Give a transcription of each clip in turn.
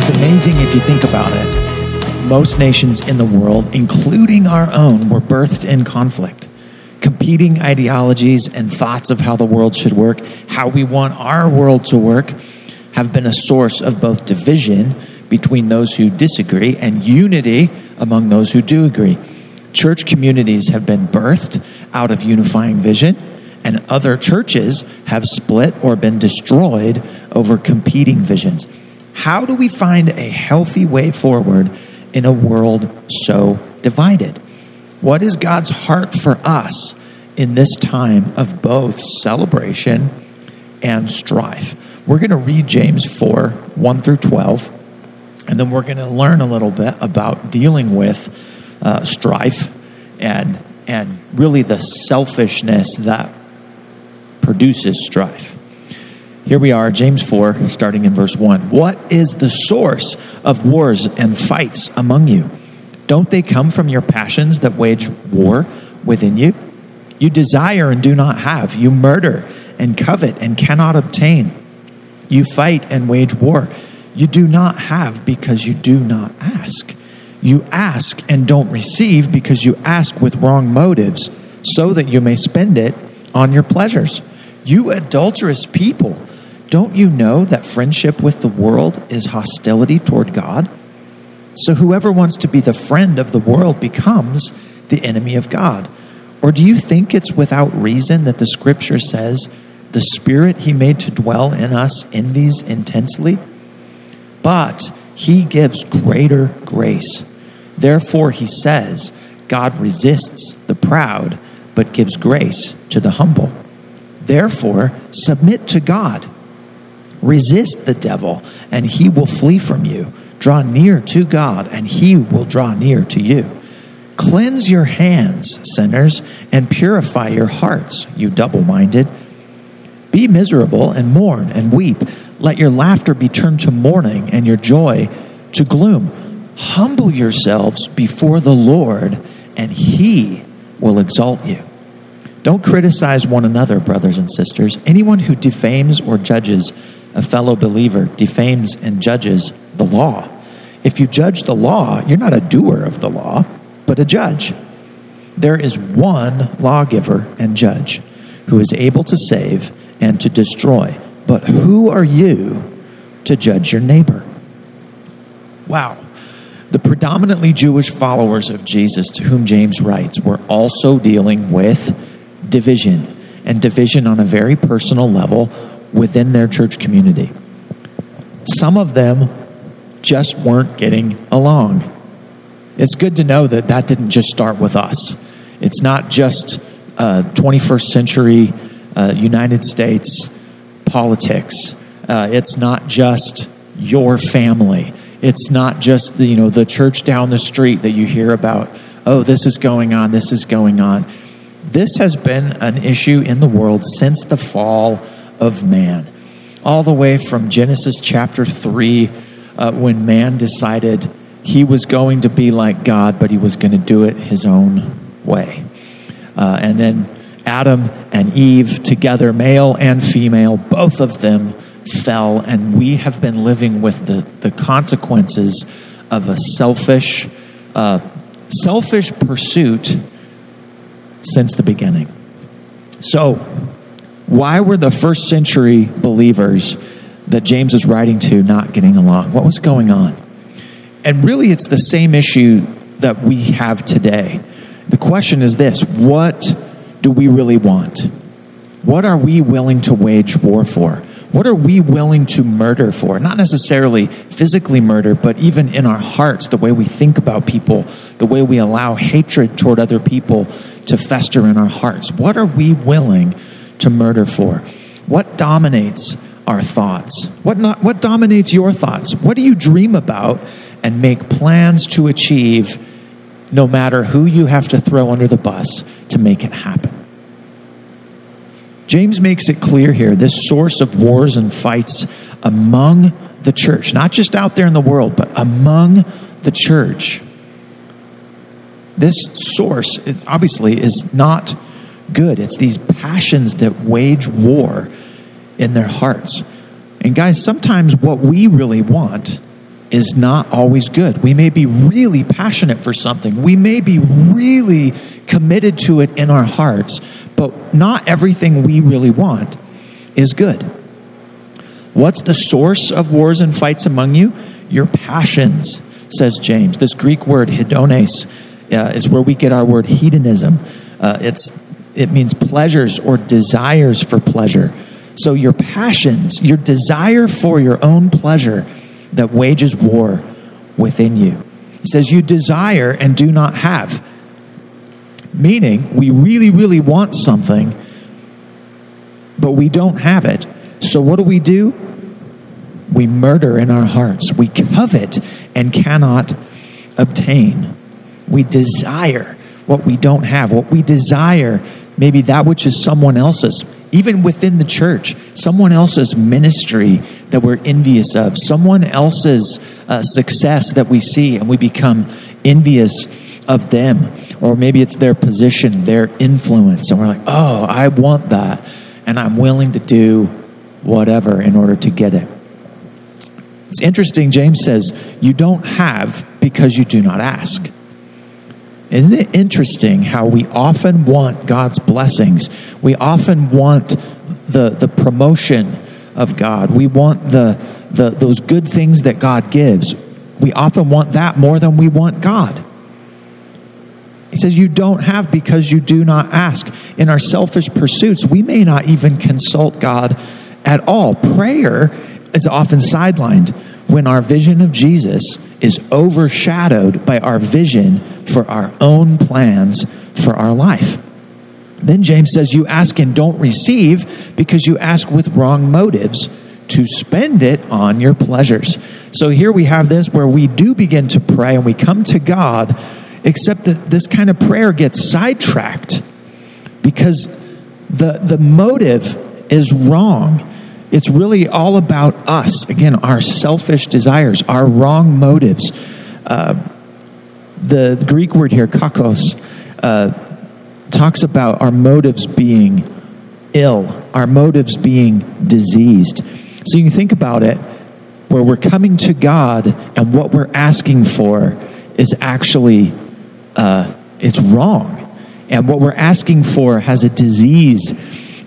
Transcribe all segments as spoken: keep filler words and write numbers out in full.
It's amazing if you think about it. Most nations in the world, including our own, were birthed in conflict. Competing ideologies and thoughts of how the world should work, how we want our world to work, have been a source of both division between those who disagree and unity among those who do agree. Church communities have been birthed out of unifying vision, and other churches have split or been destroyed over competing visions. How do we find a healthy way forward in a world so divided? What is God's heart for us in this time of both celebration and strife? We're going to read James four, one through twelve, and then we're going to learn a little bit about dealing with uh, strife and and really the selfishness that produces strife. Here we are, James four, starting in verse one. What is the source of wars and fights among you? Don't they come from your passions that wage war within you? You desire and do not have. You murder and covet and cannot obtain. You fight and wage war. You do not have because you do not ask. You ask and don't receive because you ask with wrong motives, so that you may spend it on your pleasures. You adulterous people, don't you know that friendship with the world is hostility toward God? So whoever wants to be the friend of the world becomes the enemy of God. Or do you think it's without reason that the scripture says, the spirit he made to dwell in us envies intensely? But he gives greater grace. Therefore he says, God resists the proud, but gives grace to the humble. Therefore submit to God. Resist the devil, and he will flee from you. Draw near to God, and he will draw near to you. Cleanse your hands, sinners, and purify your hearts, you double-minded. Be miserable and mourn and weep. Let your laughter be turned to mourning and your joy to gloom. Humble yourselves before the Lord, and he will exalt you. Don't criticize one another, brothers and sisters. Anyone who defames or judges a fellow believer defames and judges the law. If you judge the law, you're not a doer of the law, but a judge. There is one lawgiver and judge who is able to save and to destroy. But who are you to judge your neighbor? Wow. The predominantly Jewish followers of Jesus to whom James writes were also dealing with division, and division on a very personal level within their church community. Some of them just weren't getting along. It's good to know that that didn't just start with us. It's not just uh, twenty-first century uh, United States politics. Uh, it's not just your family. It's not just the, you know, the church down the street that you hear about. Oh, this is going on. This is going on. This has been an issue in the world since the fall of man, all the way from Genesis chapter three, uh, when man decided he was going to be like God, but he was going to do it his own way. Uh, and then Adam and Eve together, male and female, both of them fell, and we have been living with the, the consequences of a selfish, uh, selfish pursuit since the beginning. So, why were the first century believers that James is writing to not getting along? What was going on? And really, it's the same issue that we have today. The question is this: what do we really want? What are we willing to wage war for? What are we willing to murder for? Not necessarily physically murder, but even in our hearts, the way we think about people, the way we allow hatred toward other people to fester in our hearts. What are we willing to murder for? What dominates our thoughts? What not? What dominates your thoughts? What do you dream about and make plans to achieve, no matter who you have to throw under the bus to make it happen? James makes it clear here, this source of wars and fights among the church, not just out there in the world, but among the church. This source, it obviously, is not good. It's these passions that wage war in their hearts. And guys, sometimes what we really want is not always good. We may be really passionate for something. We may be really committed to it in our hearts, but not everything we really want is good. What's the source of wars and fights among you? Your passions, says James. This Greek word, hedones, uh, is where we get our word hedonism. Uh, it's it means pleasures or desires for pleasure. So your passions, your desire for your own pleasure that wages war within you. He says you desire and do not have. Meaning we really, really want something, but we don't have it. So what do we do? We murder in our hearts. We covet and cannot obtain. We desire what we don't have. What we desire, maybe that which is someone else's. Even within the church, someone else's ministry that we're envious of, someone else's uh, success that we see and we become envious of them. Or maybe it's their position, their influence, and we're like, oh, I want that, and I'm willing to do whatever in order to get it. It's interesting, James says, you don't have because you do not ask. Isn't it interesting how we often want God's blessings? We often want the the promotion of God. We want the, the those good things that God gives. We often want that more than we want God. He says, you don't have because you do not ask. In our selfish pursuits, we may not even consult God at all. Prayer is often sidelined when our vision of Jesus is overshadowed by our vision for our own plans for our life. Then James says, you ask and don't receive because you ask with wrong motives to spend it on your pleasures. So here we have this where we do begin to pray and we come to God, except that this kind of prayer gets sidetracked because the, the motive is wrong. It's really all about us. Again, our selfish desires, our wrong motives. Uh, the Greek word here, kakos, uh, talks about our motives being ill, our motives being diseased. So you can think about it, where we're coming to God and what we're asking for is actually, uh, it's wrong. And what we're asking for has a disease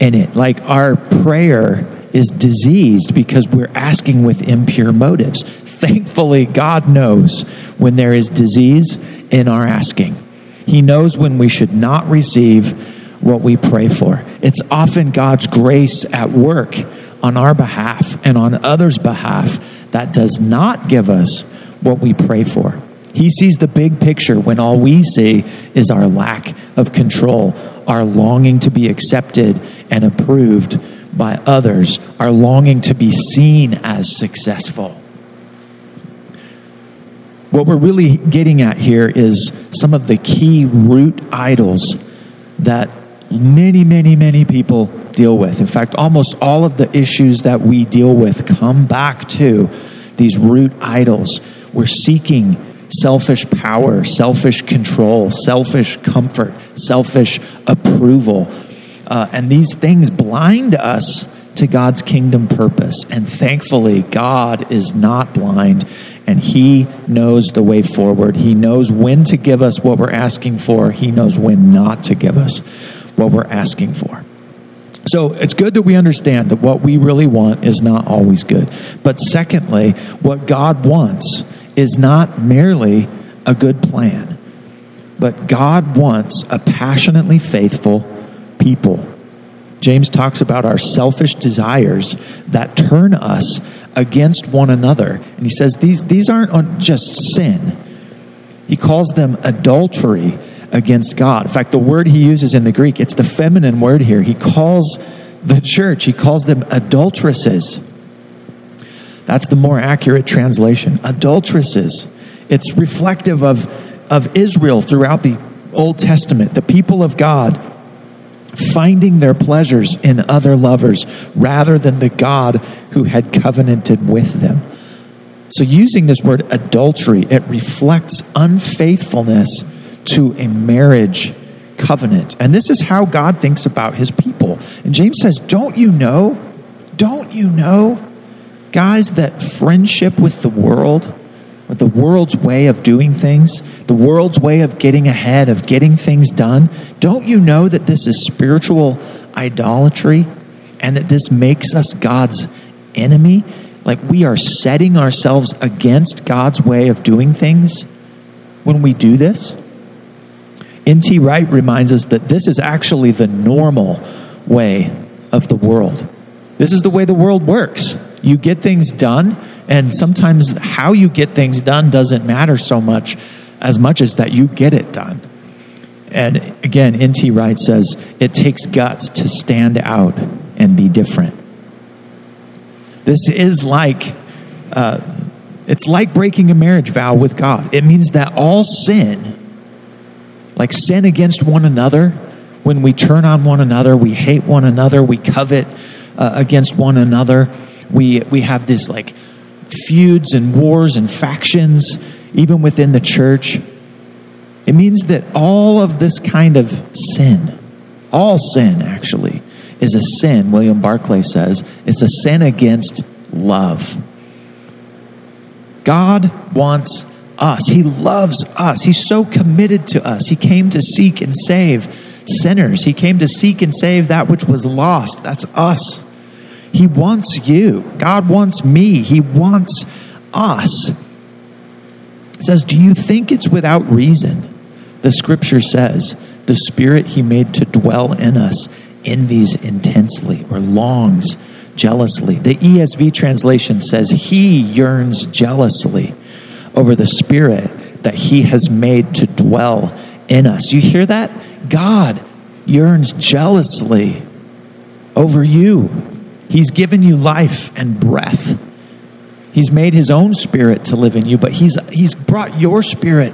in it. Like our prayer is diseased because we're asking with impure motives. Thankfully, God knows when there is disease in our asking. He knows when we should not receive what we pray for. It's often God's grace at work on our behalf and on others' behalf that does not give us what we pray for. He sees the big picture when all we see is our lack of control, our longing to be accepted and approved by others, are longing to be seen as successful. What we're really getting at here is some of the key root idols that many, many, many people deal with. In fact, almost all of the issues that we deal with come back to these root idols. We're seeking selfish power, selfish control, selfish comfort, selfish approval. Uh, and these things blind us to God's kingdom purpose. And thankfully, God is not blind, and He knows the way forward. He knows when to give us what we're asking for. He knows when not to give us what we're asking for. So it's good that we understand that what we really want is not always good. But secondly, what God wants is not merely a good plan, but God wants a passionately faithful people. James talks about our selfish desires that turn us against one another. And he says these, these aren't just sin. He calls them adultery against God. In fact, the word he uses in the Greek, it's the feminine word here. He calls the church, he calls them adulteresses. That's the more accurate translation. Adulteresses. It's reflective of, of Israel throughout the Old Testament. The people of God finding their pleasures in other lovers rather than the God who had covenanted with them. So using this word adultery, it reflects unfaithfulness to a marriage covenant. And this is how God thinks about His people. And James says, don't you know, don't you know, guys, that friendship with the world But the world's way of doing things, the world's way of getting ahead, of getting things done, don't you know that this is spiritual idolatry and that this makes us God's enemy? Like, we are setting ourselves against God's way of doing things when we do this. N T Wright reminds us that this is actually the normal way of the world. This is the way the world works. You get things done, and sometimes how you get things done doesn't matter so much as much as that you get it done. And again, N T Wright says, it takes guts to stand out and be different. This is like, uh, it's like breaking a marriage vow with God. It means that all sin, like sin against one another, when we turn on one another, we hate one another, we covet uh, against one another, we we have this like feuds and wars and factions, even within the church. It means that all of this kind of sin, all sin actually, is a sin, William Barclay says. It's a sin against love. God wants us. He loves us. He's so committed to us. He came to seek and save sinners. He came to seek and save that which was lost. That's us. He wants you. God wants me. He wants us. It says, do you think it's without reason? The scripture says, the spirit he made to dwell in us envies intensely, or longs jealously. The E S V translation says, he yearns jealously over the spirit that he has made to dwell in us. You hear that? God yearns jealously over you. He's given you life and breath. He's made his own spirit to live in you, but he's he's brought your spirit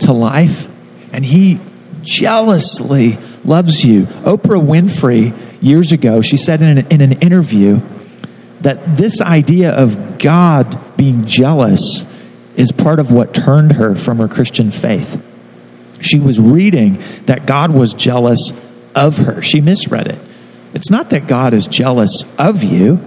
to life, and he jealously loves you. Oprah Winfrey, years ago, she said in an, in an interview that this idea of God being jealous is part of what turned her from her Christian faith. She was reading that God was jealous of her. She misread it. It's not that God is jealous of you.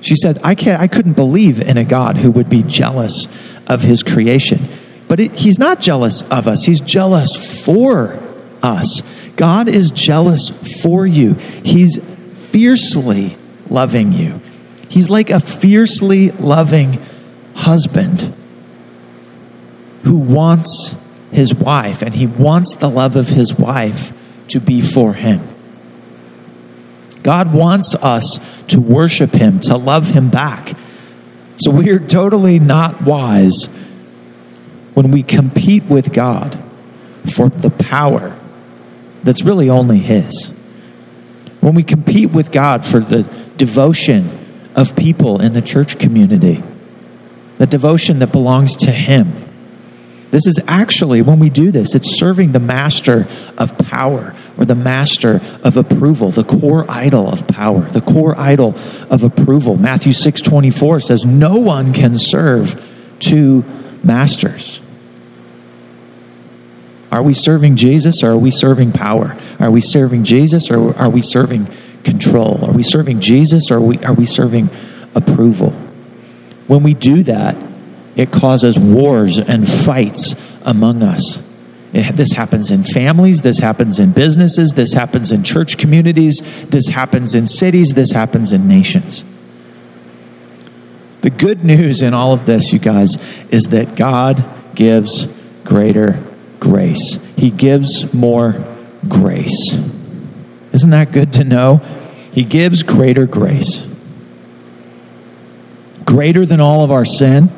She said, I can't, I couldn't believe in a God who would be jealous of his creation. But it, he's not jealous of us. He's jealous for us. God is jealous for you. He's fiercely loving you. He's like a fiercely loving husband who wants his wife, and he wants the love of his wife to be for him. God wants us to worship him, to love him back. So we are totally not wise when we compete with God for the power that's really only his. When we compete with God for the devotion of people in the church community, the devotion that belongs to him. This is actually, when we do this, it's serving the master of power, or the master of approval, the core idol of power, the core idol of approval. Matthew six twenty-four says, no one can serve two masters. Are we serving Jesus, or are we serving power? Are we serving Jesus, or are we serving control? Are we serving Jesus, or are we, are we serving approval? When we do that, it causes wars and fights among us. It, this happens in families. This happens in businesses. This happens in church communities. This happens in cities. This happens in nations. The good news in all of this, you guys, is that God gives greater grace. He gives more grace. Isn't that good to know? He gives greater grace. Greater than all of our sin,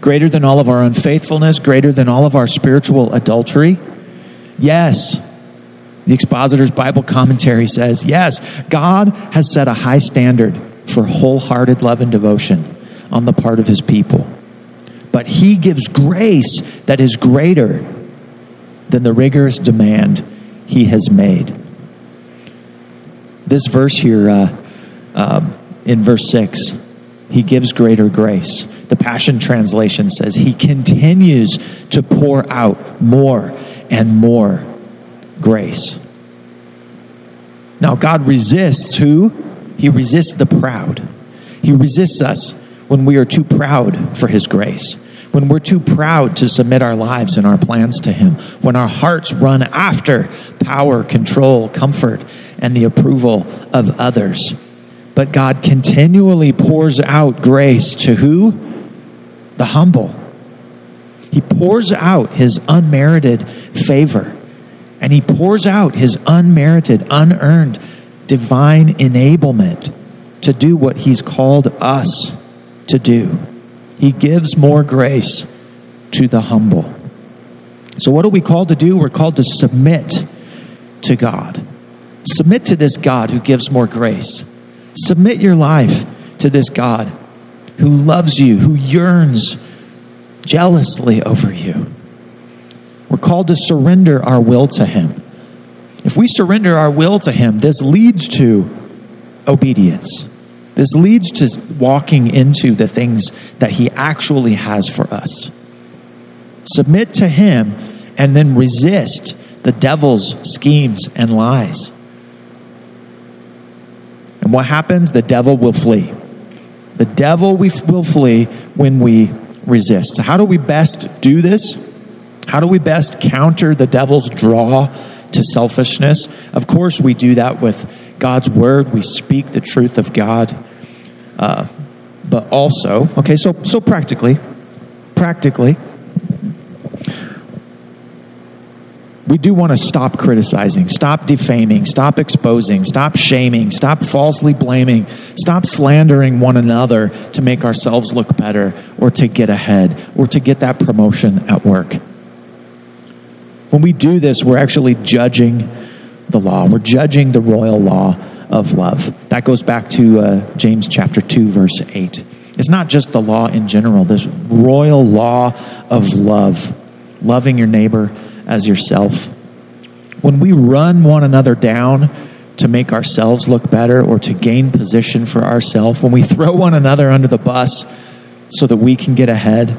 greater than all of our unfaithfulness, greater than all of our spiritual adultery. Yes, the Expositor's Bible commentary says, yes, God has set a high standard for wholehearted love and devotion on the part of his people. But he gives grace that is greater than the rigorous demand he has made. This verse here, uh, uh, in verse six, he gives greater grace. The Passion Translation says he continues to pour out more and more grace. Now, God resists who? He resists the proud. He resists us when we are too proud for his grace, when we're too proud to submit our lives and our plans to Him, when our hearts run after power, control, comfort, and the approval of others. But God continually pours out grace to who? The humble. He pours out His unmerited favor, and He pours out His unmerited, unearned, divine enablement to do what He's called us to do. He gives more grace to the humble. So what are we called to do? We're called to submit to God. Submit to this God who gives more grace. Submit your life to this God who loves you, who yearns jealously over you. We're called to surrender our will to Him. If we surrender our will to Him, this leads to obedience. This leads to walking into the things that He actually has for us. Submit to Him and then resist the devil's schemes and lies. And what happens? The devil will flee. The devil we will flee when we resist. So how do we best do this? How do we best counter the devil's draw to selfishness? Of course, we do that with God's word. We speak the truth of God. Uh, but also, okay, so so practically, practically, we do want to stop criticizing, stop defaming, stop exposing, stop shaming, stop falsely blaming, stop slandering one another to make ourselves look better or to get ahead or to get that promotion at work. When we do this, we're actually judging the law. We're judging the royal law of love. That goes back to uh, James chapter two, verse eight. It's not just the law in general, this royal law of love, loving your neighbor as yourself. When we run one another down to make ourselves look better or to gain position for ourselves, when we throw one another under the bus so that we can get ahead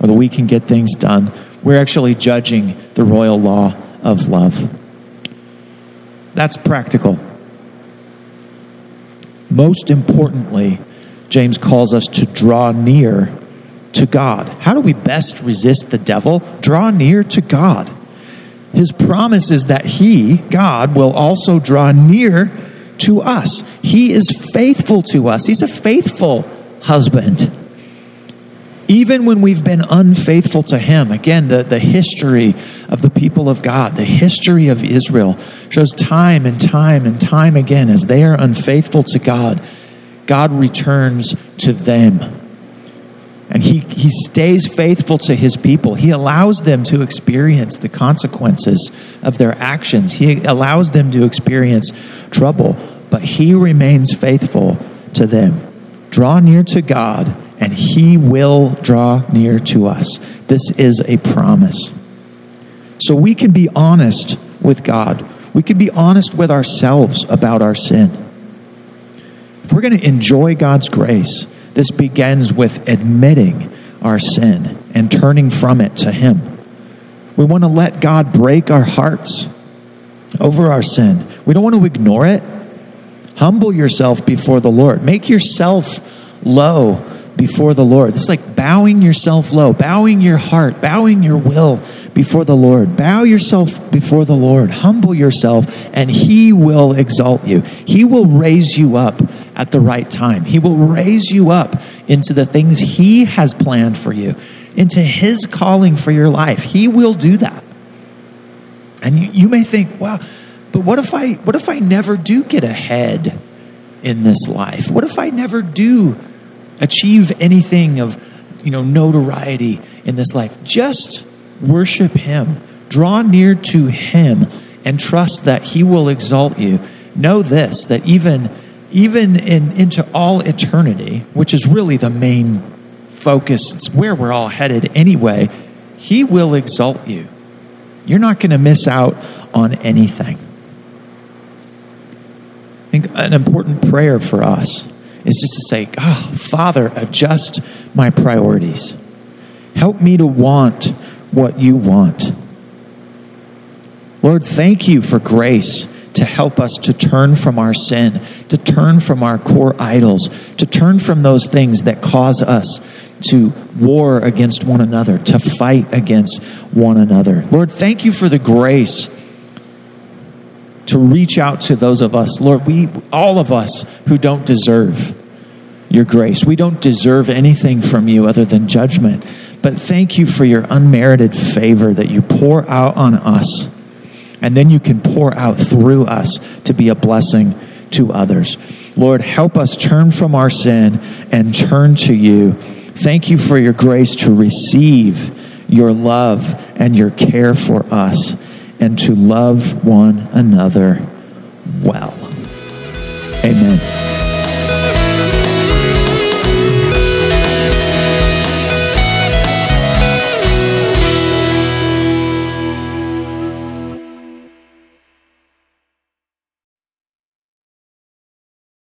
or that we can get things done, we're actually judging the royal law of love. That's practical. Most importantly, James calls us to draw near to God. How do we best resist the devil? Draw near to God. His promise is that He, God, will also draw near to us. He is faithful to us. He's a faithful husband. Even when we've been unfaithful to Him, again, the, the history of the people of God, the history of Israel shows time and time and time again, as they are unfaithful to God, God returns to them. And he, he stays faithful to His people. He allows them to experience the consequences of their actions. He allows them to experience trouble, but He remains faithful to them. Draw near to God, and He will draw near to us. This is a promise. So we can be honest with God. We can be honest with ourselves about our sin. If we're going to enjoy God's grace, this begins with admitting our sin and turning from it to Him. We want to let God break our hearts over our sin. We don't want to ignore it. Humble yourself before the Lord. Make yourself low before the Lord. It's like bowing yourself low, bowing your heart, bowing your will before the Lord. Bow yourself before the Lord. Humble yourself, and He will exalt you. He will raise you up at the right time. He will raise you up into the things He has planned for you, into His calling for your life. He will do that. And you, you may think, wow, but what if I what if I never do get ahead in this life? What if I never do achieve anything of, you know, notoriety in this life? Just worship Him. Draw near to Him and trust that He will exalt you. Know this, that even Even in into all eternity, which is really the main focus, it's where we're all headed anyway, He will exalt you. You're not going to miss out on anything. I think an important prayer for us is just to say, oh, Father, adjust my priorities. Help me to want what You want. Lord, thank You for grace to help us to turn from our sin, to turn from our core idols, to turn from those things that cause us to war against one another, to fight against one another. Lord, thank you for the grace to reach out to those of us, Lord, we, all of us who don't deserve your grace. We don't deserve anything from you other than judgment. But thank you for your unmerited favor that you pour out on us, and then you can pour out through us to be a blessing to others. Lord, help us turn from our sin and turn to you. Thank you for your grace to receive your love and your care for us, and to love one another well. Amen.